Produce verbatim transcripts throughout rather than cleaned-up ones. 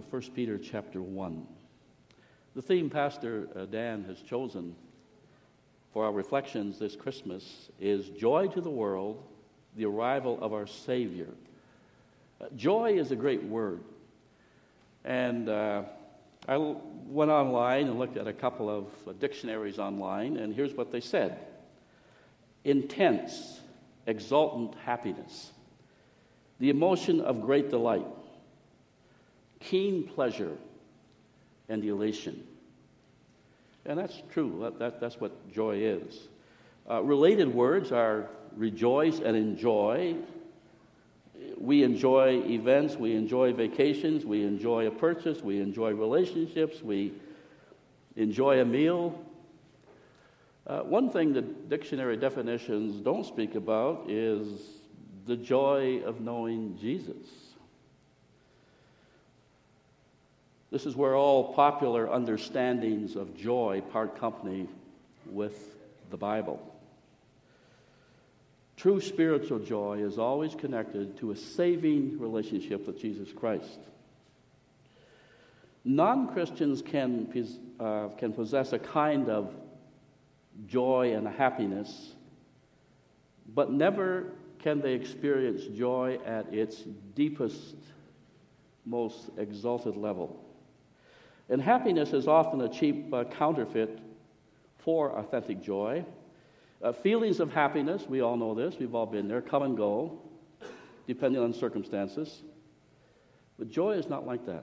to First Peter chapter one. The theme Pastor Dan has chosen for our reflections this Christmas is Joy to the World, the Arrival of Our Savior. Joy is a great word. And uh, I went online and looked at a couple of dictionaries online, and here's what they said. Intense, exultant happiness. The emotion of great delight. Keen pleasure and elation. And that's true. That, that, that's what joy is. Uh, related words are rejoice and enjoy. We enjoy events. We enjoy vacations. We enjoy a purchase. We enjoy relationships. We enjoy a meal. Uh, one thing the dictionary definitions don't speak about is the joy of knowing Jesus. This is where all popular understandings of joy part company with the Bible. True spiritual joy is always connected to a saving relationship with Jesus Christ. Non-Christians can, uh, can possess a kind of joy and happiness, but never can they experience joy at its deepest, most exalted level. And happiness is often a cheap uh, counterfeit for authentic joy. Uh, feelings of happiness, we all know this, we've all been there, come and go, depending on circumstances. But joy is not like that.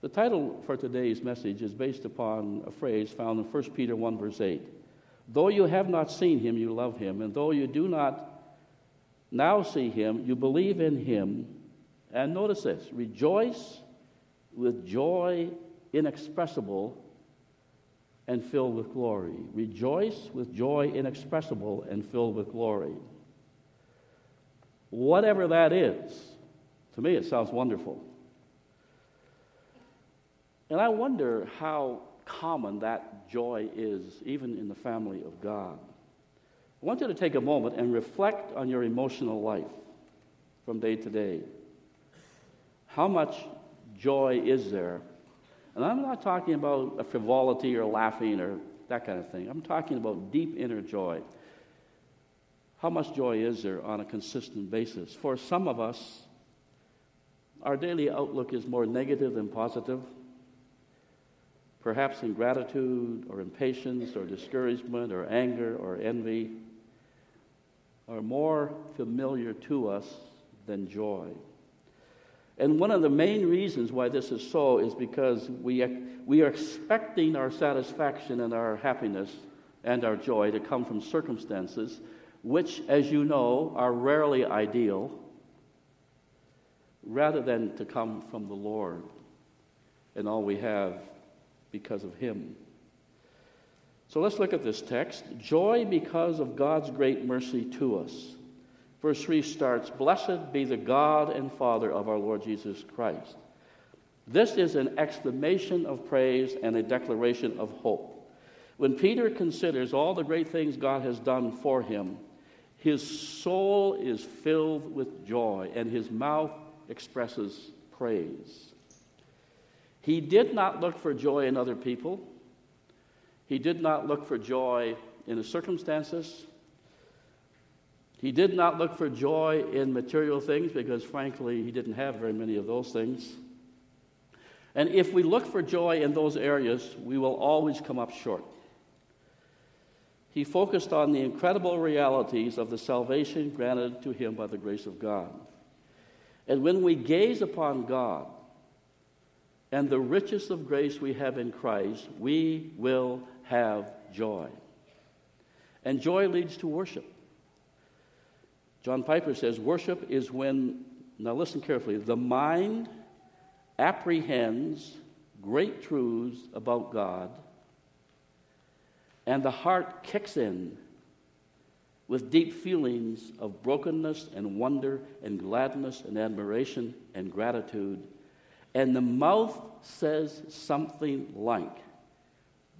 The title for today's message is based upon a phrase found in First Peter one, verse eight. Though you have not seen him, you love him, and though you do not now see him, you believe in him. And notice this, rejoice with joy inexpressible and filled with glory. Rejoice with joy inexpressible and filled with glory. Whatever that is, to me it sounds wonderful. And I wonder how common that joy is, even in the family of God. I want you to take a moment and reflect on your emotional life from day to day. How much joy is there? And I'm not talking about a frivolity or laughing or that kind of thing. I'm talking about deep inner joy. How much joy is there on a consistent basis? For some of us, our daily outlook is more negative than positive. Perhaps ingratitude or impatience or discouragement or anger or envy are more familiar to us than joy. And one of the main reasons why this is so is because we, we are expecting our satisfaction and our happiness and our joy to come from circumstances which, as you know, are rarely ideal, rather than to come from the Lord and all we have because of him. So let's look at this text. Joy because of God's great mercy to us. Verse three starts, Blessed be the God and Father of our Lord Jesus Christ. This is an exclamation of praise and a declaration of hope. When Peter considers all the great things God has done for him, his soul is filled with joy and his mouth expresses praise. He did not look for joy in other people. He did not look for joy in his circumstances. He did not look for joy in material things because, frankly, he didn't have very many of those things. And if we look for joy in those areas, we will always come up short. He focused on the incredible realities of the salvation granted to him by the grace of God. And when we gaze upon God and the riches of grace we have in Christ, we will have joy. And joy leads to worship. John Piper says, worship is when, now listen carefully, the mind apprehends great truths about God and the heart kicks in with deep feelings of brokenness and wonder and gladness and admiration and gratitude. And the mouth says something like,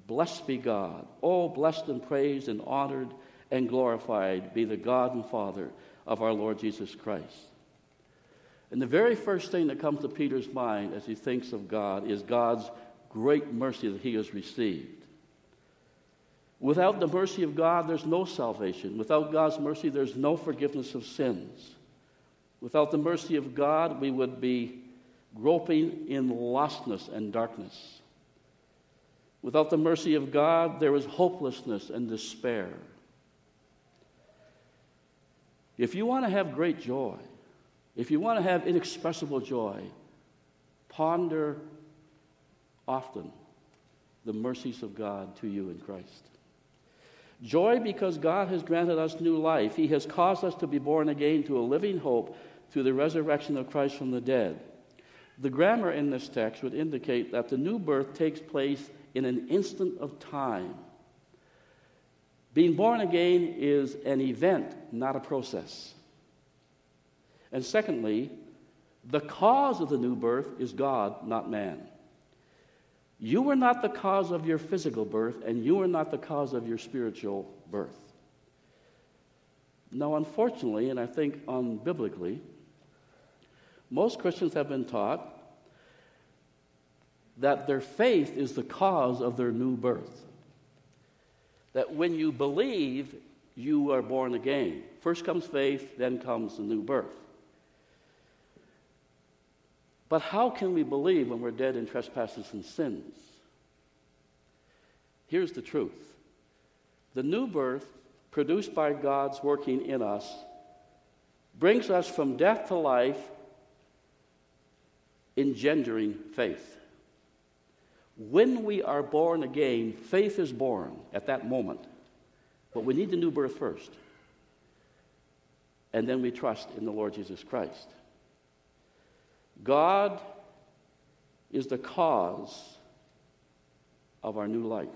Blessed be God, oh, blessed and praised and honored and glorified be the God and Father of our Lord Jesus Christ. And the very first thing that comes to Peter's mind as he thinks of God is God's great mercy that he has received. Without the mercy of God, there's no salvation. Without God's mercy, there's no forgiveness of sins. Without the mercy of God, we would be groping in lostness and darkness. Without the mercy of God, there is hopelessness and despair. If you want to have great joy, if you want to have inexpressible joy, ponder often the mercies of God to you in Christ. Joy because God has granted us new life. He has caused us to be born again to a living hope through the resurrection of Christ from the dead. The grammar in this text would indicate that the new birth takes place in an instant of time. Being born again is an event, not a process. And secondly, the cause of the new birth is God, not man. You were not the cause of your physical birth, and you were not the cause of your spiritual birth. Now, unfortunately, and I think unbiblically, most Christians have been taught that their faith is the cause of their new birth. That when you believe, you are born again. First comes faith, then comes the new birth. But how can we believe when we're dead in trespasses and sins? Here's the truth. The new birth, produced by God's working in us, brings us from death to life, engendering faith. When we are born again, faith is born at that moment. But we need the new birth first. And then we trust in the Lord Jesus Christ. God is the cause of our new life,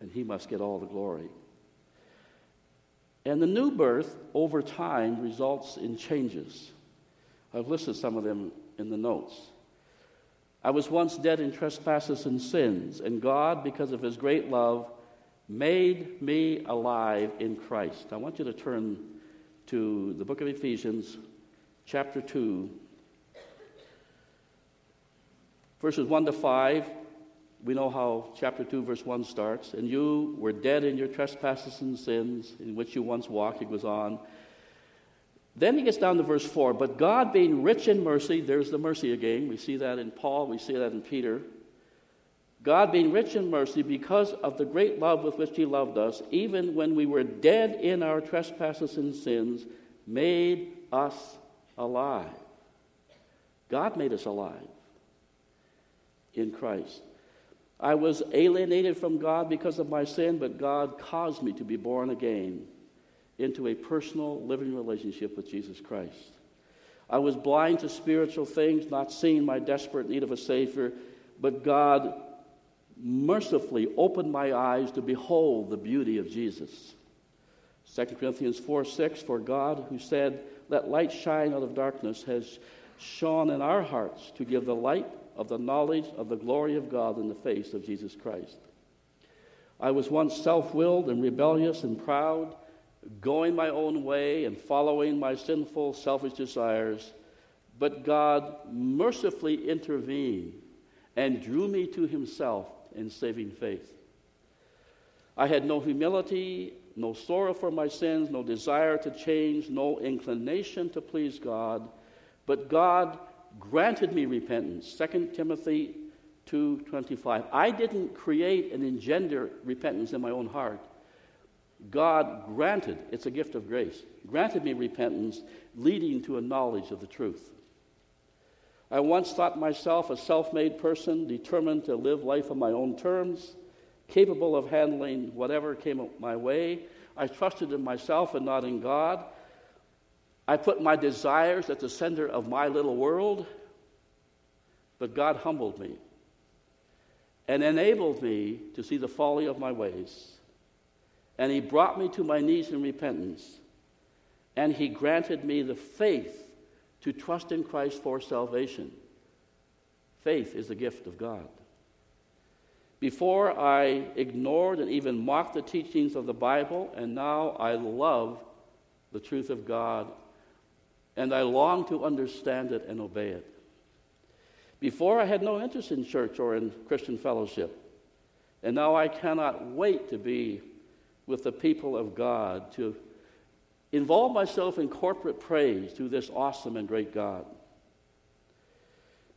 and he must get all the glory. And the new birth, over time, results in changes. I've listed some of them in the notes. I was once dead in trespasses and sins, and God, because of his great love, made me alive in Christ. I want you to turn to the book of Ephesians, chapter two, verses one to five. We know how chapter two, verse one starts. And you were dead in your trespasses and sins, in which you once walked. It goes on. Then he gets down to verse four. But God, being rich in mercy, there's the mercy again. We see that in Paul. We see that in Peter. God, being rich in mercy, because of the great love with which he loved us, even when we were dead in our trespasses and sins, made us alive. God made us alive in Christ. I was alienated from God because of my sin, but God caused me to be born again into a personal living relationship with Jesus Christ. I was blind to spiritual things, not seeing my desperate need of a Savior, but God mercifully opened my eyes to behold the beauty of Jesus. Second Corinthians four six, for God, who said, "Let light shine out of darkness," has shone in our hearts to give the light of the knowledge of the glory of God in the face of Jesus Christ. I was once self-willed and rebellious and proud, going my own way and following my sinful, selfish desires, but God mercifully intervened and drew me to himself in saving faith. I had no humility, no sorrow for my sins, no desire to change, no inclination to please God, but God granted me repentance. Second Timothy two twenty-five. I didn't create and engender repentance in my own heart. God granted, it's a gift of grace, granted me repentance, leading to a knowledge of the truth. I once thought myself a self-made person, determined to live life on my own terms, capable of handling whatever came my way. I trusted in myself and not in God. I put my desires at the center of my little world, but God humbled me and enabled me to see the folly of my ways. And he brought me to my knees in repentance, and he granted me the faith to trust in Christ for salvation. Faith is the gift of God. Before, I ignored and even mocked the teachings of the Bible, and now I love the truth of God and I longed to understand it and obey it. Before, I had no interest in church or in Christian fellowship, and now I cannot wait to be with the people of God, to involve myself in corporate praise to this awesome and great God.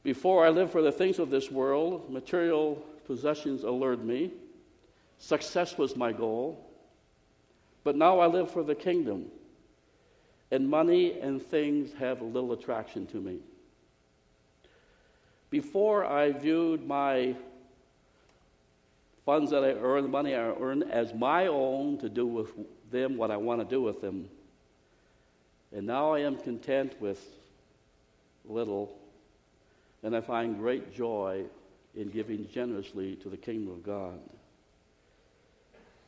Before, I lived for the things of this world. Material possessions allured me. Success was my goal. But now I live for the kingdom, and money and things have little attraction to me. Before, I viewed my funds that I earn, the money I earn, as my own to do with them what I want to do with them. And now I am content with little, and I find great joy in giving generously to the kingdom of God.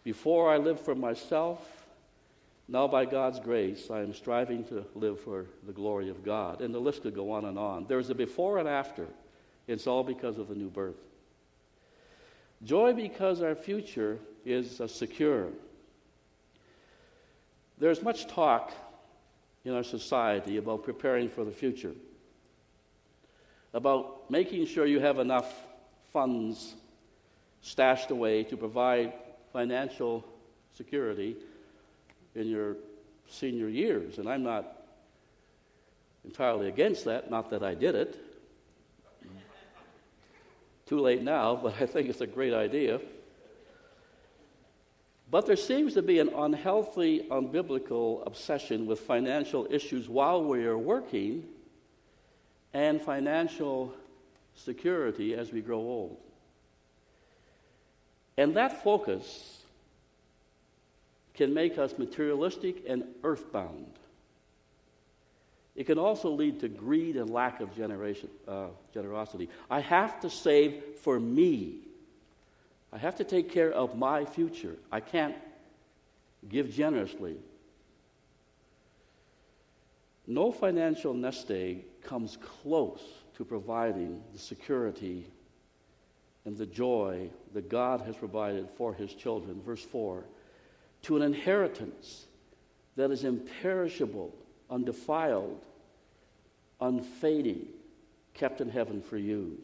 Before, I lived for myself. Now, by God's grace, I am striving to live for the glory of God. And the list could go on and on. There's a before and after. It's all because of the new birth. Joy because our future is secure. There's much talk in our society about preparing for the future, about making sure you have enough funds stashed away to provide financial security in your senior years. And I'm not entirely against that, not that I did it. Too late now, but I think it's a great idea. But there seems to be an unhealthy, unbiblical obsession with financial issues while we are working and financial security as we grow old. And that focus can make us materialistic and earthbound. It can also lead to greed and lack of generation, uh, generosity. I have to save for me. I have to take care of my future. I can't give generously. No financial nest egg comes close to providing the security and the joy that God has provided for his children. Verse four, to an inheritance that is imperishable, undefiled, unfading, kept in heaven for you.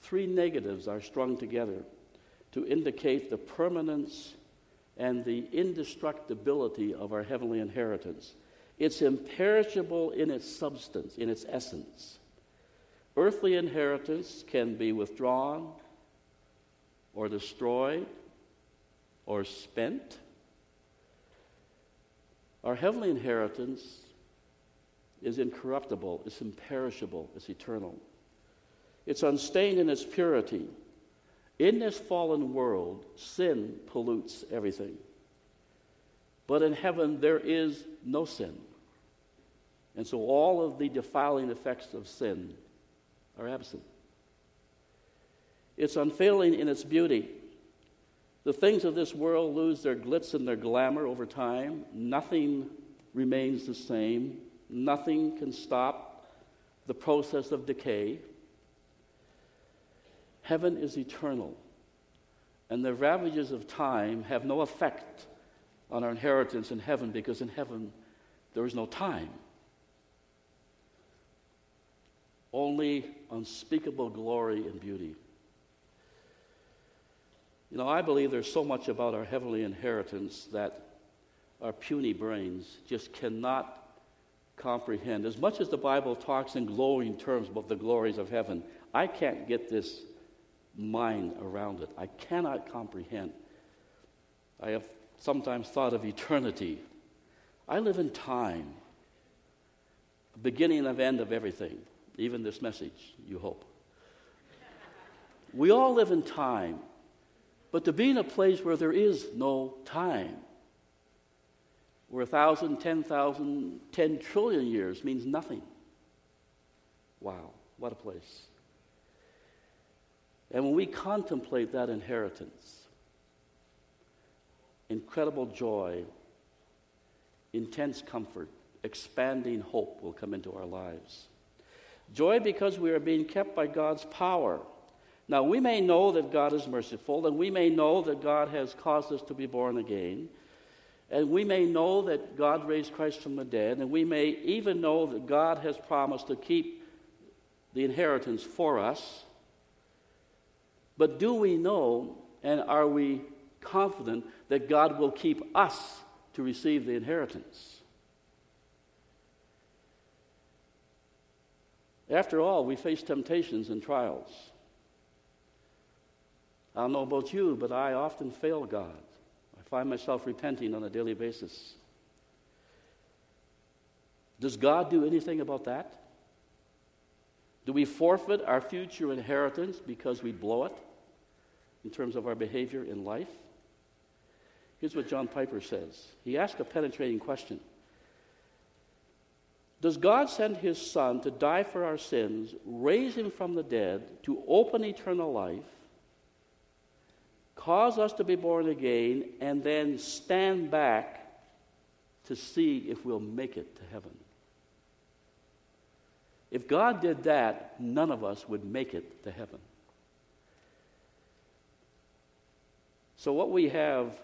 Three negatives are strung together to indicate the permanence and the indestructibility of our heavenly inheritance. It's imperishable in its substance, in its essence. Earthly inheritance can be withdrawn or destroyed or spent. Our heavenly inheritance is incorruptible, it's imperishable, it's eternal. It's unstained in its purity. In this fallen world, sin pollutes everything. But in heaven, there is no sin. And so all of the defiling effects of sin are absent. It's unfailing in its beauty. The things of this world lose their glitz and their glamour over time. Nothing remains the same. Nothing can stop the process of decay. Heaven is eternal, and the ravages of time have no effect on our inheritance in heaven, because in heaven there is no time. Only unspeakable glory and beauty. You know, I believe there's so much about our heavenly inheritance that our puny brains just cannot comprehend. As much as the Bible talks in glowing terms about the glories of heaven, I can't get this mind around it. I cannot comprehend. I have sometimes thought of eternity. I live in time, beginning and end of everything. Even this message, you hope. We all live in time, but to be in a place where there is no time, where a thousand, ten thousand, ten trillion years means nothing. Wow, what a place. And when we contemplate that inheritance, incredible joy, intense comfort, expanding hope will come into our lives. Joy because we are being kept by God's power. Now, we may know that God is merciful, and we may know that God has caused us to be born again, And we may know that God raised Christ from the dead, and we may even know that God has promised to keep the inheritance for us. But do we know, and are we confident that God will keep us to receive the inheritance? After all, we face temptations and trials. I don't know about you, but I often fail God. I find myself repenting on a daily basis. Does God do anything about that? Do we forfeit our future inheritance because we blow it in terms of our behavior in life? Here's what John Piper says. He asked a penetrating question. Does God send his Son to die for our sins, raise him from the dead, to open eternal life, cause us to be born again, and then stand back to see if we'll make it to heaven? If God did that, none of us would make it to heaven. So what we have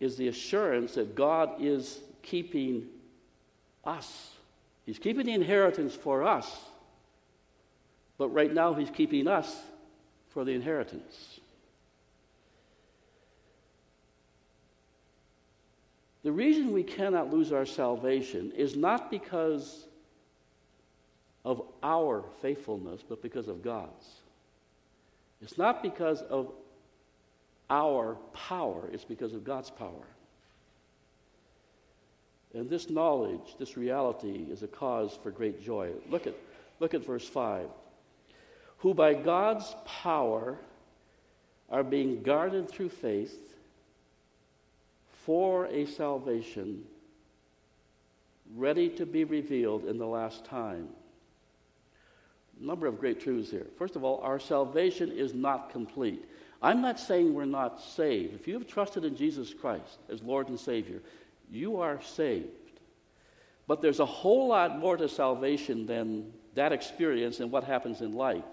is the assurance that God is keeping us. He's keeping the inheritance for us, but right now he's keeping us for the inheritance. The reason we cannot lose our salvation is not because of our faithfulness, but because of God's. It's not because of our power, it's because of God's power. And this knowledge, this reality, is a cause for great joy. Look at, look at verse five. Who by God's power are being guarded through faith for a salvation ready to be revealed in the last time. A number of great truths here. First of all, our salvation is not complete. I'm not saying we're not saved. If you have trusted in Jesus Christ as Lord and Savior, you are saved. But there's a whole lot more to salvation than that experience and what happens in life.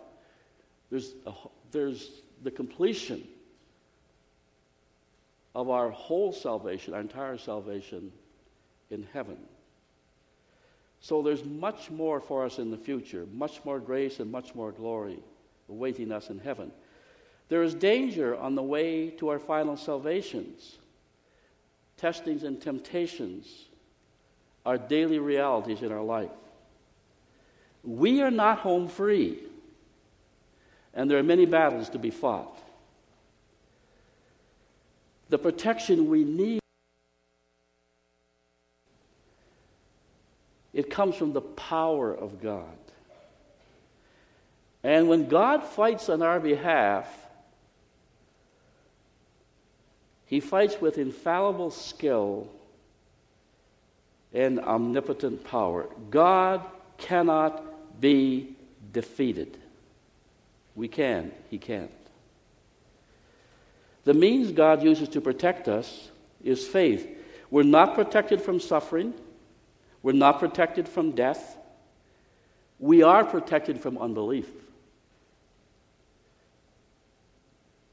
There's, a, there's the completion of our whole salvation, our entire salvation in heaven. So there's much more for us in the future, much more grace and much more glory awaiting us in heaven. There is danger on the way to our final salvations. Testings and temptations are daily realities in our life. We are not home free, and there are many battles to be fought. The protection we need, it comes from the power of God. And when God fights on our behalf, he fights with infallible skill and omnipotent power. God cannot be defeated. We can, he can't. The means God uses to protect us is faith. We're not protected from suffering. We're not protected from death. We are protected from unbelief.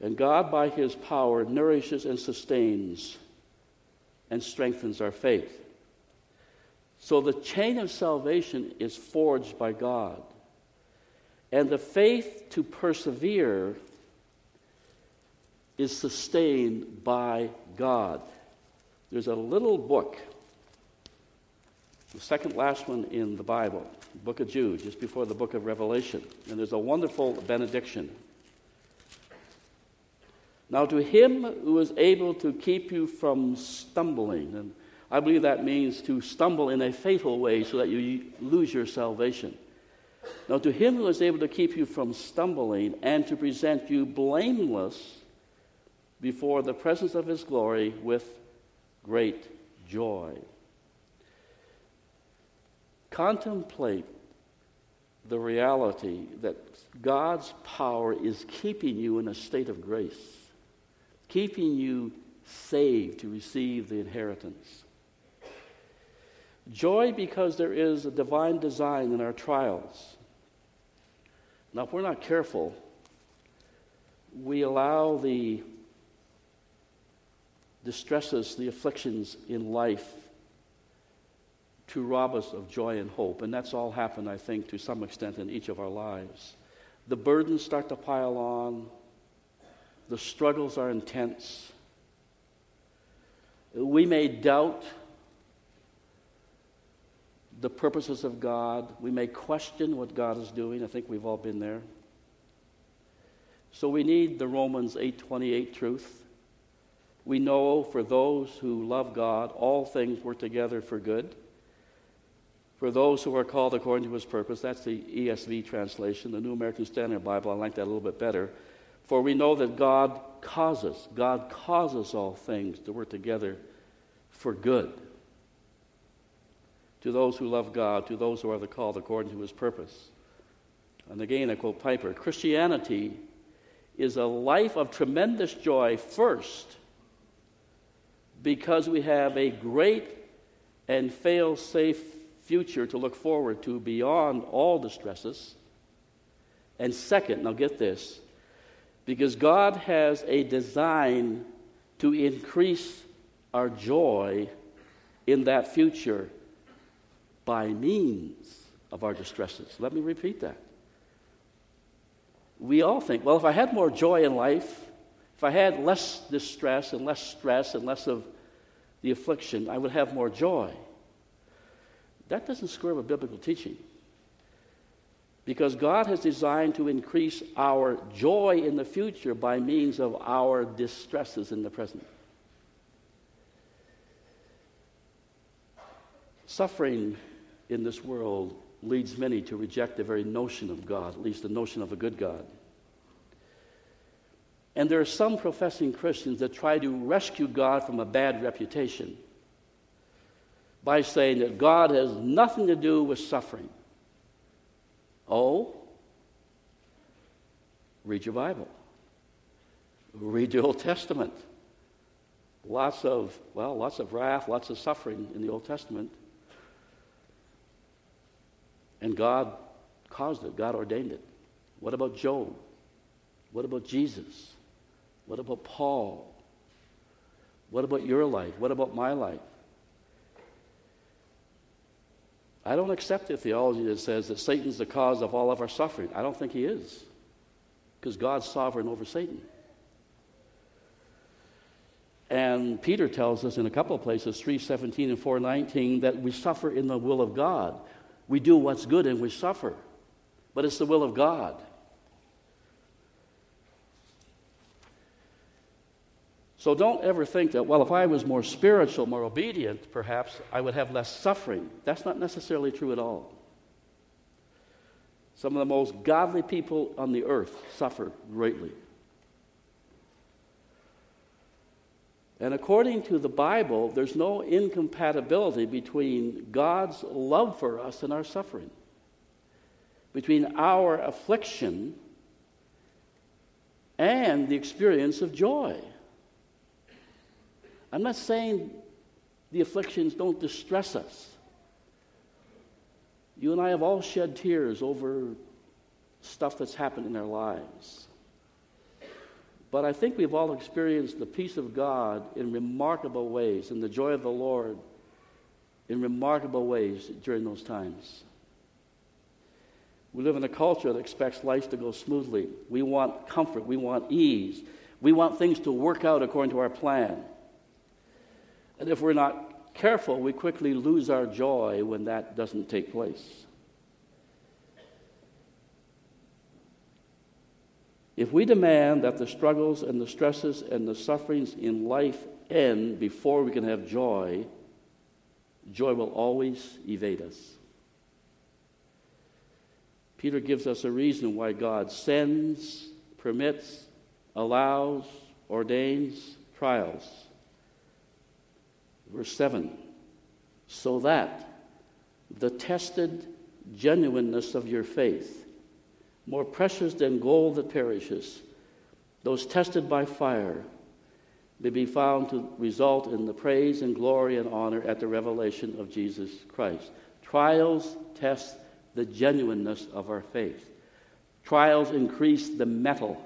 And God, by his power, nourishes and sustains and strengthens our faith. So the chain of salvation is forged by God. And the faith to persevere is sustained by God. There's a little book, the second last one in the Bible, the book of Jude, just before the book of Revelation. And there's a wonderful benediction. Now to him who is able to keep you from stumbling, and I believe that means to stumble in a fatal way so that you lose your salvation. Now to him who is able to keep you from stumbling and to present you blameless before the presence of his glory with great joy. Contemplate the reality that God's power is keeping you in a state of grace, keeping you saved to receive the inheritance. Joy because there is a divine design in our trials. Now, if we're not careful, we allow the distresses, the afflictions in life, to rob us of joy and hope. And that's all happened, I think, to some extent in each of our lives. The burdens start to pile on. The struggles are intense. We may doubt the purposes of God. We may question what God is doing. I think we've all been there. So we need the Romans eight twenty-eight truth. We know for those who love God, all things work together for good. For those who are called according to his purpose, that's the E S V translation, the New American Standard Bible. I like that a little bit better. For we know that God causes, God causes all things to work together for good. To those who love God, to those who are called according to his purpose. And again, I quote Piper, Christianity is a life of tremendous joy first because we have a great and fail-safe future to look forward to beyond all distresses. And second, now get this, because God has a design to increase our joy in that future by means of our distresses. Let me repeat that. We all think, well, if I had more joy in life, if I had less distress and less stress and less of the affliction, I would have more joy. That doesn't square with biblical teaching. Because God has designed to increase our joy in the future by means of our distresses in the present. Suffering in this world leads many to reject the very notion of God, at least the notion of a good God. And there are some professing Christians that try to rescue God from a bad reputation by saying that God has nothing to do with suffering. Oh, read your Bible. Read the Old Testament. Lots of, well, lots of wrath, lots of suffering in the Old Testament. And God caused it. God ordained it. What about Job? What about Jesus? What about Paul? What about your life? What about my life? I don't accept the theology that says that Satan's the cause of all of our suffering. I don't think he is, because God's sovereign over Satan. And Peter tells us in a couple of places, three seventeen and four nineteen, that we suffer in the will of God. We do what's good and we suffer, but it's the will of God. So don't ever think that, well, if I was more spiritual, more obedient, perhaps I would have less suffering. That's not necessarily true at all. Some of the most godly people on the earth suffer greatly. And according to the Bible, there's no incompatibility between God's love for us and our suffering, between our affliction and the experience of joy. I'm not saying the afflictions don't distress us. You and I have all shed tears over stuff that's happened in our lives. But I think we've all experienced the peace of God in remarkable ways, and the joy of the Lord in remarkable ways during those times. We live in a culture that expects life to go smoothly. We want comfort. We want ease. We want things to work out according to our plan. And if we're not careful, we quickly lose our joy when that doesn't take place. If we demand that the struggles and the stresses and the sufferings in life end before we can have joy, joy will always evade us. Peter gives us a reason why God sends, permits, allows, ordains trials. Verse seven, so that the tested genuineness of your faith, more precious than gold that perishes, those tested by fire, may be found to result in the praise and glory and honor at the revelation of Jesus Christ. Trials test the genuineness of our faith. Trials increase the metal.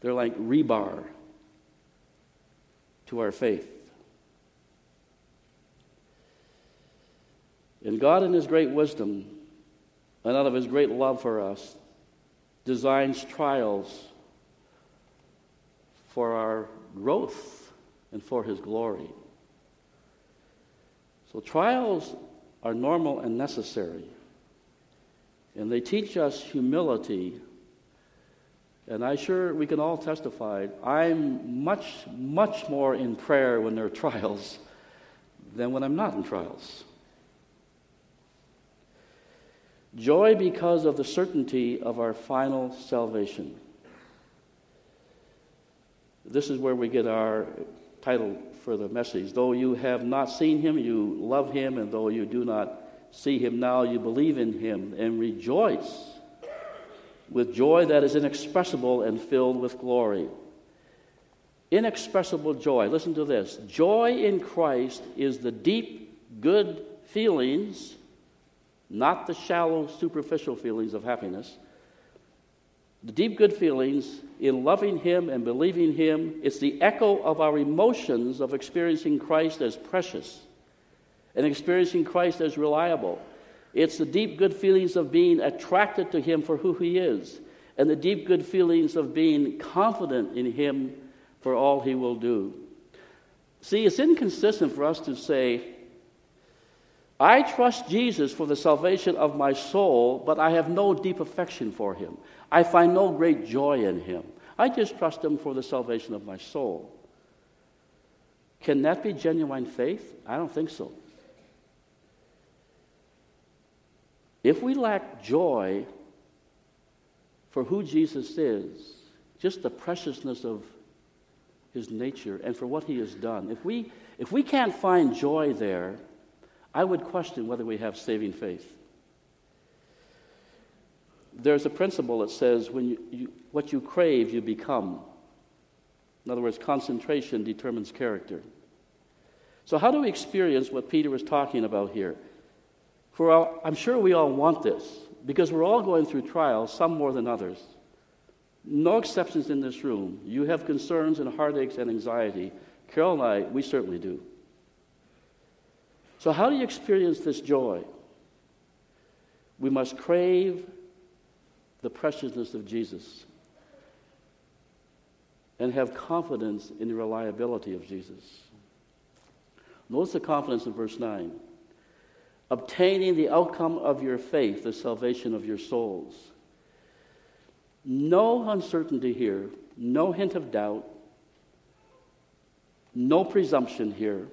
They're like rebar to our faith. And God, in his great wisdom and out of his great love for us, designs trials for our growth and for his glory. So trials are normal and necessary, and they teach us humility. And I sure we can all testify, I'm much, much more in prayer when there are trials than when I'm not in trials. Joy because of the certainty of our final salvation. This is where we get our title for the message. Though you have not seen him, you love him, and though you do not see him now, you believe in him and rejoice with joy that is inexpressible and filled with glory. Inexpressible joy. Listen to this. Joy in Christ is the deep, good feelings, not the shallow, superficial feelings of happiness. The deep good feelings in loving him and believing him, it's the echo of our emotions of experiencing Christ as precious and experiencing Christ as reliable. It's the deep good feelings of being attracted to him for who he is, and the deep good feelings of being confident in him for all he will do. See, it's inconsistent for us to say, I trust Jesus for the salvation of my soul, but I have no deep affection for him. I find no great joy in him. I just trust him for the salvation of my soul. Can that be genuine faith? I don't think so. If we lack joy for who Jesus is, just the preciousness of his nature and for what he has done, if we, if we can't find joy there, I would question whether we have saving faith. There's a principle that says when you, you, what you crave, you become. In other words, concentration determines character. So how do we experience what Peter was talking about here? For all, I'm sure we all want this, because we're all going through trials, some more than others. No exceptions in this room. You have concerns and heartaches and anxiety. Carol and I, we certainly do. So how do you experience this joy? We must crave the preciousness of Jesus and have confidence in the reliability of Jesus. Notice the confidence in verse nine. Obtaining the outcome of your faith, the salvation of your souls. No uncertainty here, no hint of doubt, no presumption here.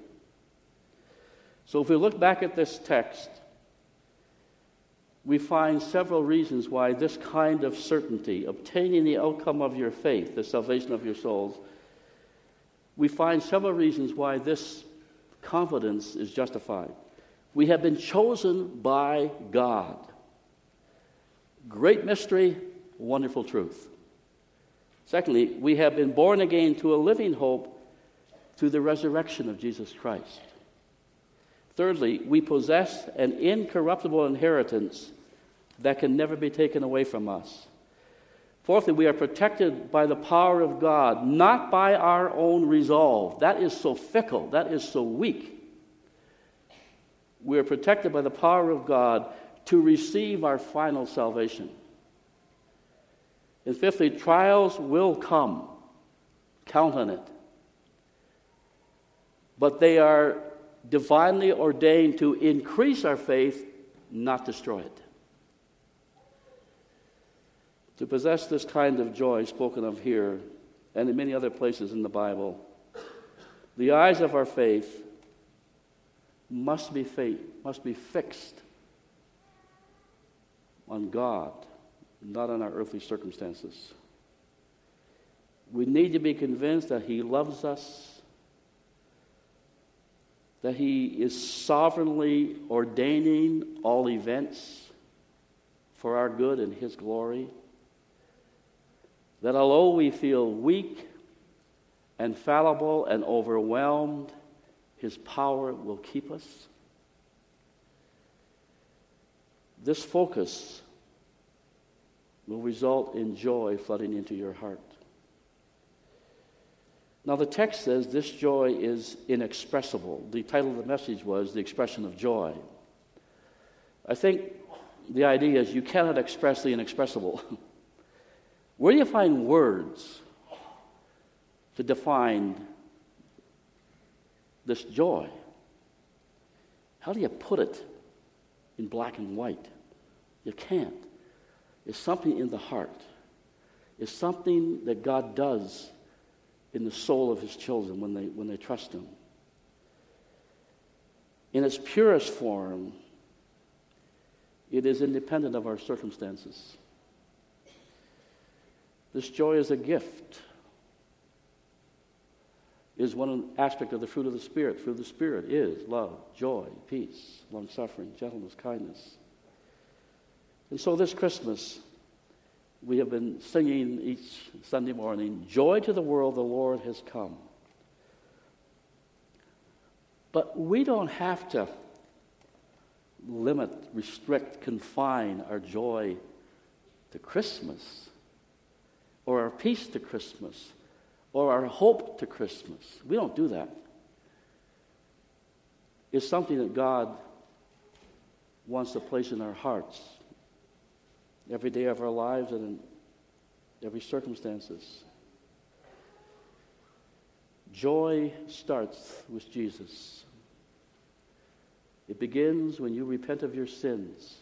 So if we look back at this text, we find several reasons why this kind of certainty, obtaining the outcome of your faith, the salvation of your souls, we find several reasons why this confidence is justified. We have been chosen by God. Great mystery, wonderful truth. Secondly, we have been born again to a living hope through the resurrection of Jesus Christ. Thirdly, we possess an incorruptible inheritance that can never be taken away from us. Fourthly, we are protected by the power of God, not by our own resolve. That is so fickle. That is so weak. We are protected by the power of God to receive our final salvation. And fifthly, trials will come. Count on it. But they are divinely ordained to increase our faith, not destroy it. To possess this kind of joy spoken of here and in many other places in the Bible, the eyes of our faith must be faith, must be fixed on God, not on our earthly circumstances. We need to be convinced that he loves us, that he is sovereignly ordaining all events for our good and his glory, that although we feel weak and fallible and overwhelmed, his power will keep us. This focus will result in joy flooding into your heart. Now the text says this joy is inexpressible. The title of the message was The Expression of Joy. I think the idea is you cannot express the inexpressible. Where do you find words to define this joy? How do you put it in black and white? You can't. It's something in the heart. It's something that God does in the soul of his children when they when they trust him. In its purest form, it is independent of our circumstances. This joy is a gift. It is one aspect of the fruit of the Spirit. The fruit of the Spirit is love, joy, peace, long-suffering, gentleness, kindness. And so this Christmas, we have been singing each Sunday morning, "Joy to the world, the Lord has come." But we don't have to limit, restrict, confine our joy to Christmas, or our peace to Christmas, or our hope to Christmas. We don't do that. It's something that God wants to place in our hearts every day of our lives and in every circumstances. Joy starts with Jesus. It begins when you repent of your sins.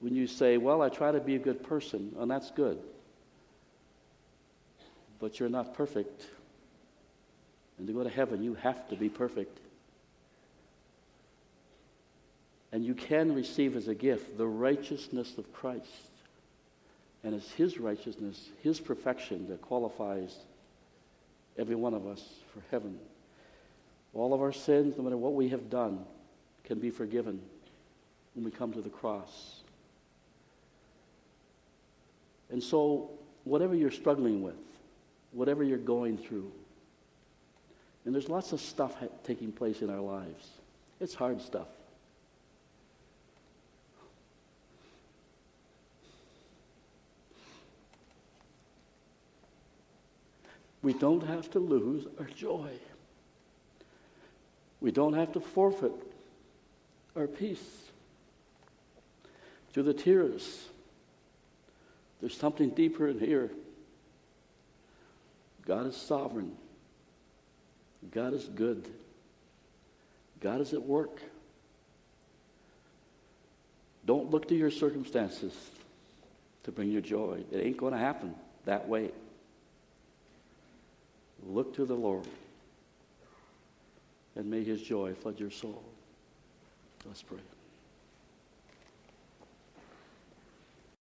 When you say, well, I try to be a good person, and that's good. But you're not perfect. And to go to heaven, you have to be perfect. And you can receive as a gift the righteousness of Christ. And it's his righteousness, his perfection that qualifies every one of us for heaven. All of our sins, no matter what we have done, can be forgiven when we come to the cross. And so, whatever you're struggling with, whatever you're going through, and there's lots of stuff ha- taking place in our lives. It's hard stuff. We don't have to lose our joy. We don't have to forfeit our peace. Through the tears, there's something deeper in here. God is sovereign. God is good. God is at work. Don't look to your circumstances to bring your joy. It ain't going to happen that way. Look to the Lord, and may his joy flood your soul. Let's pray.